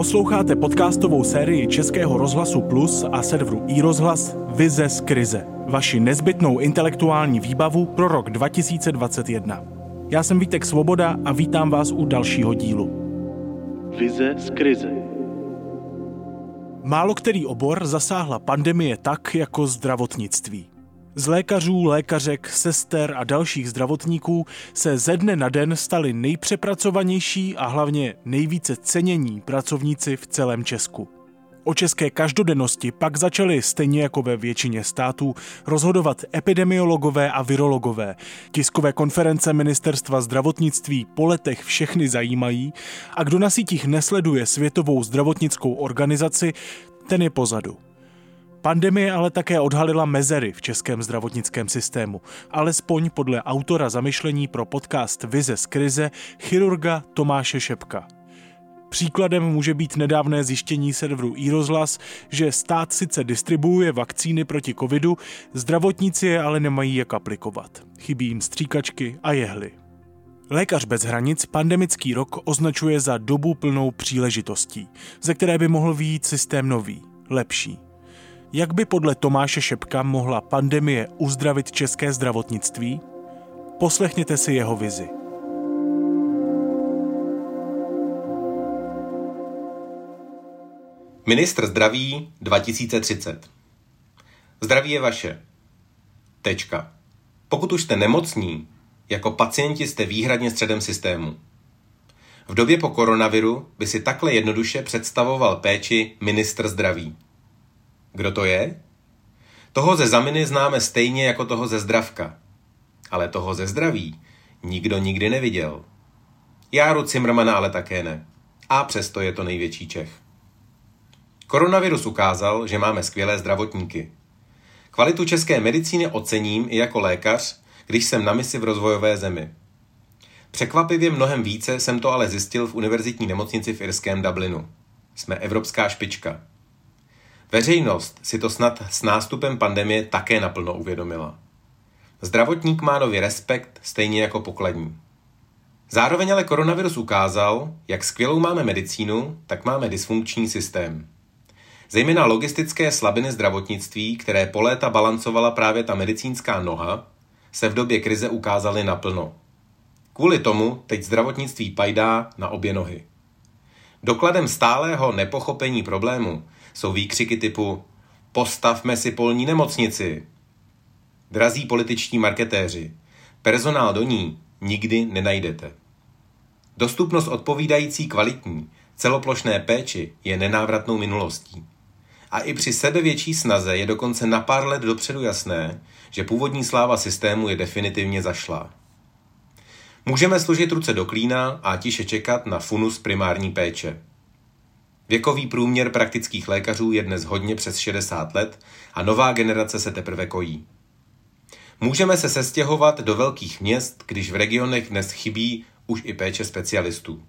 Posloucháte podcastovou sérii Českého rozhlasu Plus a serveru iRozhlas Vize z krize. Vaši nezbytnou intelektuální výbavu pro rok 2021. Já jsem Vítek Svoboda a vítám vás u dalšího dílu. Vize z krize. Málo který obor zasáhla pandemie tak jako zdravotnictví. Z lékařů, lékařek, sester a dalších zdravotníků se ze dne na den stali nejpřepracovanější a hlavně nejvíce cenění pracovníci v celém Česku. O české každodennosti pak začali, stejně jako ve většině států, rozhodovat epidemiologové a virologové. Tiskové konference ministerstva zdravotnictví po letech všechny zajímají a kdo na sítích nesleduje Světovou zdravotnickou organizaci, ten je pozadu. Pandemie ale také odhalila mezery v českém zdravotnickém systému, alespoň podle autora zamyšlení pro podcast Vize z krize, chirurga Tomáše Šepka. Příkladem může být nedávné zjištění serveru iRozhlas, že stát sice distribuuje vakcíny proti covidu, zdravotníci je ale nemají jak aplikovat. Chybí jim stříkačky a jehly. Lékař bez hranic pandemický rok označuje za dobu plnou příležitostí, ze které by mohl vyjít systém nový, lepší. Jak by podle Tomáše Šepka mohla pandemie uzdravit české zdravotnictví? Poslechněte si jeho vizi. Ministr zdraví 2030. Zdraví je vaše. Tečka. Pokud už jste nemocní, jako pacienti jste výhradně středem systému. V době po koronaviru by si takhle jednoduše představoval péči ministr zdraví. Kdo to je? Toho ze zaminy známe stejně jako toho ze zdravka. Ale toho ze zdraví nikdo nikdy neviděl. Járu Cimrmana ale také ne. A přesto je to největší Čech. Koronavirus ukázal, že máme skvělé zdravotníky. Kvalitu české medicíny ocením i jako lékař, když jsem na misi v rozvojové zemi. Překvapivě mnohem více jsem to ale zjistil v univerzitní nemocnici v irském Dublinu. Jsme evropská špička. Veřejnost si to snad s nástupem pandemie také naplno uvědomila. Zdravotník má nový respekt, stejně jako pokladní. Zároveň ale koronavirus ukázal, jak skvělou máme medicínu, tak máme dysfunkční systém. Zejména logistické slabiny zdravotnictví, které po léta balancovala právě ta medicínská noha, se v době krize ukázaly naplno. Kvůli tomu teď zdravotnictví pajdá na obě nohy. Dokladem stálého nepochopení problému jsou výkřiky typu postavme si polní nemocnici. Drazí političtí marketéři, personál do ní nikdy nenajdete. Dostupnost odpovídající kvalitní celoplošné péči je nenávratnou minulostí. A i při sebevětší snaze je dokonce na pár let dopředu jasné, že původní sláva systému je definitivně zašlá. Můžeme složit ruce do klína a tiše čekat na funus primární péče. Věkový průměr praktických lékařů je dnes hodně přes 60 let a nová generace se teprve kojí. Můžeme se sestěhovat do velkých měst, když v regionech dnes chybí už i péče specialistů.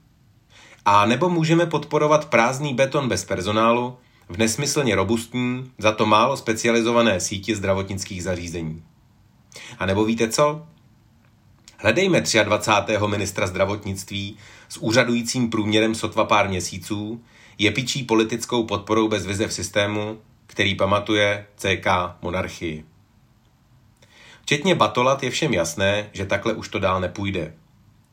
A nebo můžeme podporovat prázdný beton bez personálu v nesmyslně robustní, za to málo specializované síti zdravotnických zařízení. A nebo víte co? Hledejme 23. ministra zdravotnictví s úřadujícím průměrem sotva pár měsíců, jepičí politickou podporou bez vize v systému, který pamatuje CK monarchii. Včetně batolat je všem jasné, že takhle už to dál nepůjde.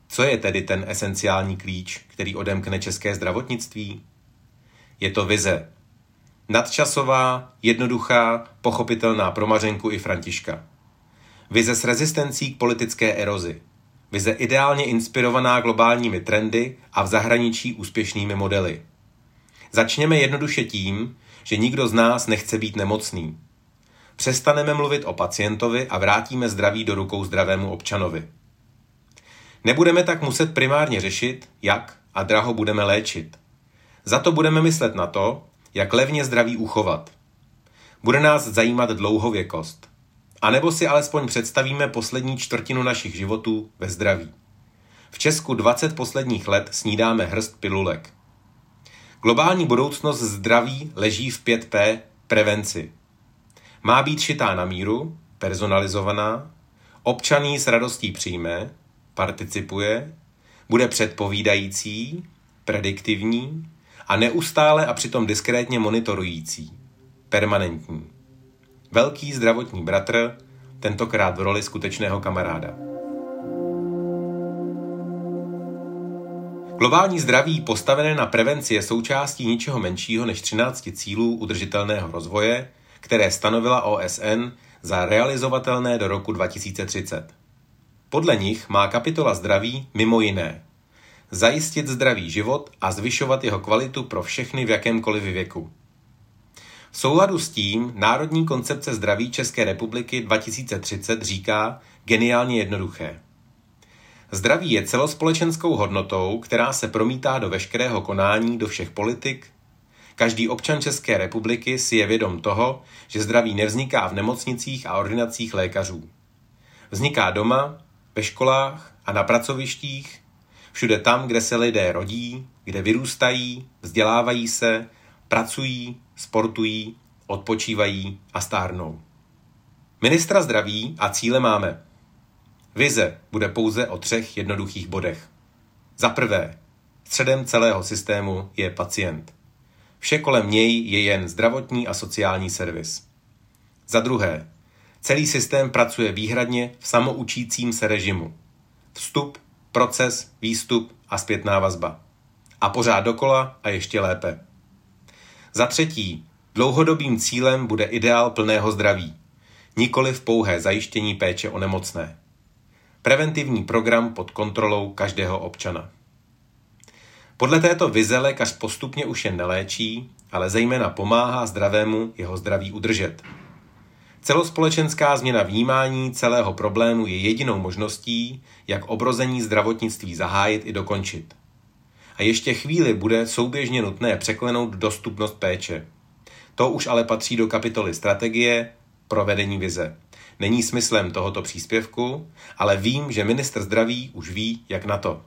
Co je tedy ten esenciální klíč, který odemkne české zdravotnictví? Je to vize. Nadčasová, jednoduchá, pochopitelná pro Mařenku i Františka. Vize s rezistencí k politické erozi. Vize ideálně inspirovaná globálními trendy a v zahraničí úspěšnými modely. Začněme jednoduše tím, že nikdo z nás nechce být nemocný. Přestaneme mluvit o pacientovi a vrátíme zdraví do rukou zdravému občanovi. Nebudeme tak muset primárně řešit, jak a draho budeme léčit. Za to budeme myslet na to, jak levně zdraví uchovat. Bude nás zajímat dlouhověkost. A nebo si alespoň představíme poslední čtvrtinu našich životů ve zdraví. V Česku 20 posledních let snídáme hrst pilulek. Globální budoucnost zdraví leží v 5P prevenci. Má být šitá na míru, personalizovaná, občan ji s radostí přijme, participuje, bude předpovídající, prediktivní a neustále a přitom diskrétně monitorující, permanentní. Velký zdravotní bratr, tentokrát v roli skutečného kamaráda. Globální zdraví postavené na prevenci je součástí ničeho menšího než 13 cílů udržitelného rozvoje, které stanovila OSN za realizovatelné do roku 2030. Podle nich má kapitola zdraví mimo jiné zajistit zdravý život a zvyšovat jeho kvalitu pro všechny v jakémkoliv věku. V souladu s tím Národní koncepce zdraví České republiky 2030 říká geniálně jednoduché. Zdraví je celospolečenskou hodnotou, která se promítá do veškerého konání, do všech politik. Každý občan České republiky si je vědom toho, že zdraví nevzniká v nemocnicích a ordinacích lékařů. Vzniká doma, ve školách a na pracovištích, všude tam, kde se lidé rodí, kde vyrůstají, vzdělávají se, pracují, sportují, odpočívají a stárnou. Ministra zdraví a cíle máme. Vize bude pouze o 3 jednoduchých bodech. Za prvé, středem celého systému je pacient. Vše kolem něj je jen zdravotní a sociální servis. Za druhé, celý systém pracuje výhradně v samoučícím se režimu. Vstup, proces, výstup a zpětná vazba. A pořád dokola a ještě lépe. Za třetí, dlouhodobým cílem bude ideál plného zdraví, nikoliv pouhé zajištění péče o nemocné. Preventivní program pod kontrolou každého občana. Podle této vize lékař postupně už jen neléčí, ale zejména pomáhá zdravému jeho zdraví udržet. Celospolečenská změna vnímání celého problému je jedinou možností, jak obrození zdravotnictví zahájit i dokončit. A ještě chvíli bude souběžně nutné překlenout dostupnost péče. To už ale patří do kapitoly strategie provedení vize. Není smyslem tohoto příspěvku, ale vím, že ministr zdraví už ví, jak na to.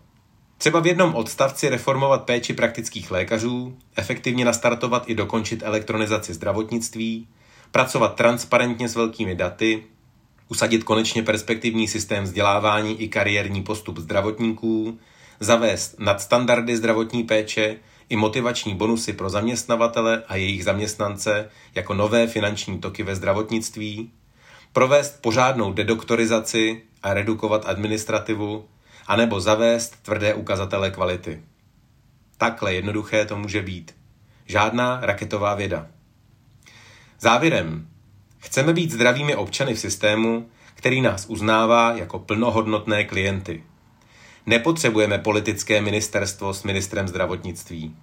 Třeba v jednom odstavci reformovat péči praktických lékařů, efektivně nastartovat i dokončit elektronizaci zdravotnictví, pracovat transparentně s velkými daty, usadit konečně perspektivní systém vzdělávání i kariérní postup zdravotníků, zavést nadstandardy zdravotní péče i motivační bonusy pro zaměstnavatele a jejich zaměstnance jako nové finanční toky ve zdravotnictví, provést pořádnou dedoktorizaci a redukovat administrativu, anebo zavést tvrdé ukazatele kvality. Takhle jednoduché to může být. Žádná raketová věda. Závěrem. Chceme být zdravými občany v systému, který nás uznává jako plnohodnotné klienty. Nepotřebujeme politické ministerstvo s ministrem zdravotnictví.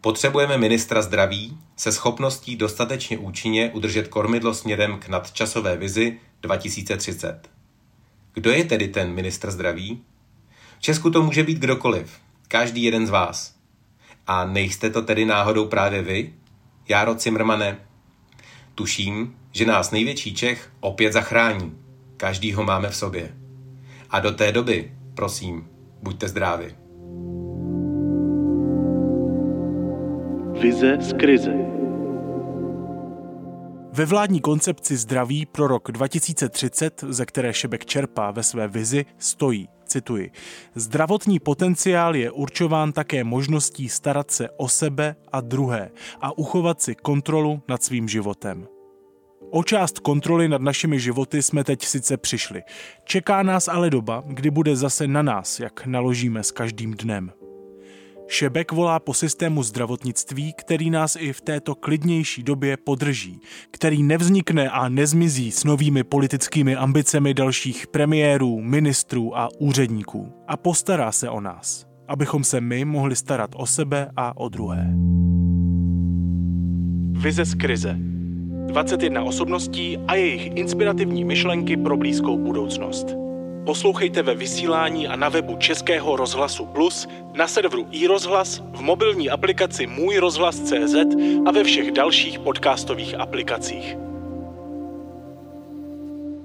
Potřebujeme ministra zdraví se schopností dostatečně účinně udržet kormidlo směrem k nadčasové vizi 2030. Kdo je tedy ten ministr zdraví? V Česku to může být kdokoliv, každý jeden z vás. A nejste to tedy náhodou právě vy, Járo Cimrmane? Tuším, že nás největší Čech opět zachrání. Každý ho máme v sobě. A do té doby, prosím, buďte zdraví. Vize z krize. Ve vládní koncepci zdraví pro rok 2030, ze které Šebek čerpá ve své vizi, stojí, cituji, zdravotní potenciál je určován také možností starat se o sebe a druhé a uchovat si kontrolu nad svým životem. O část kontroly nad našimi životy jsme teď sice přišli. Čeká nás ale doba, kdy bude zase na nás, jak naložíme s každým dnem. Šebek volá po systému zdravotnictví, který nás i v této klidnější době podrží, který nevznikne a nezmizí s novými politickými ambicemi dalších premiérů, ministrů a úředníků. A postará se o nás, abychom se my mohli starat o sebe a o druhé. Vize z krize. 21 osobností a jejich inspirativní myšlenky pro blízkou budoucnost. Poslouchejte ve vysílání a na webu Českého rozhlasu Plus, na serveru iRozhlas, v mobilní aplikaci Můj rozhlas.cz a ve všech dalších podcastových aplikacích.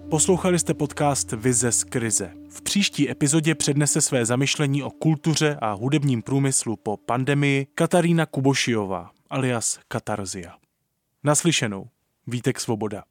Poslouchali jste podcast Vize z krize. V příští epizodě přednese své zamyšlení o kultuře a hudebním průmyslu po pandemii Katarína Kubošiová, alias Katarzia. Naslyšenou, Vítek Svoboda.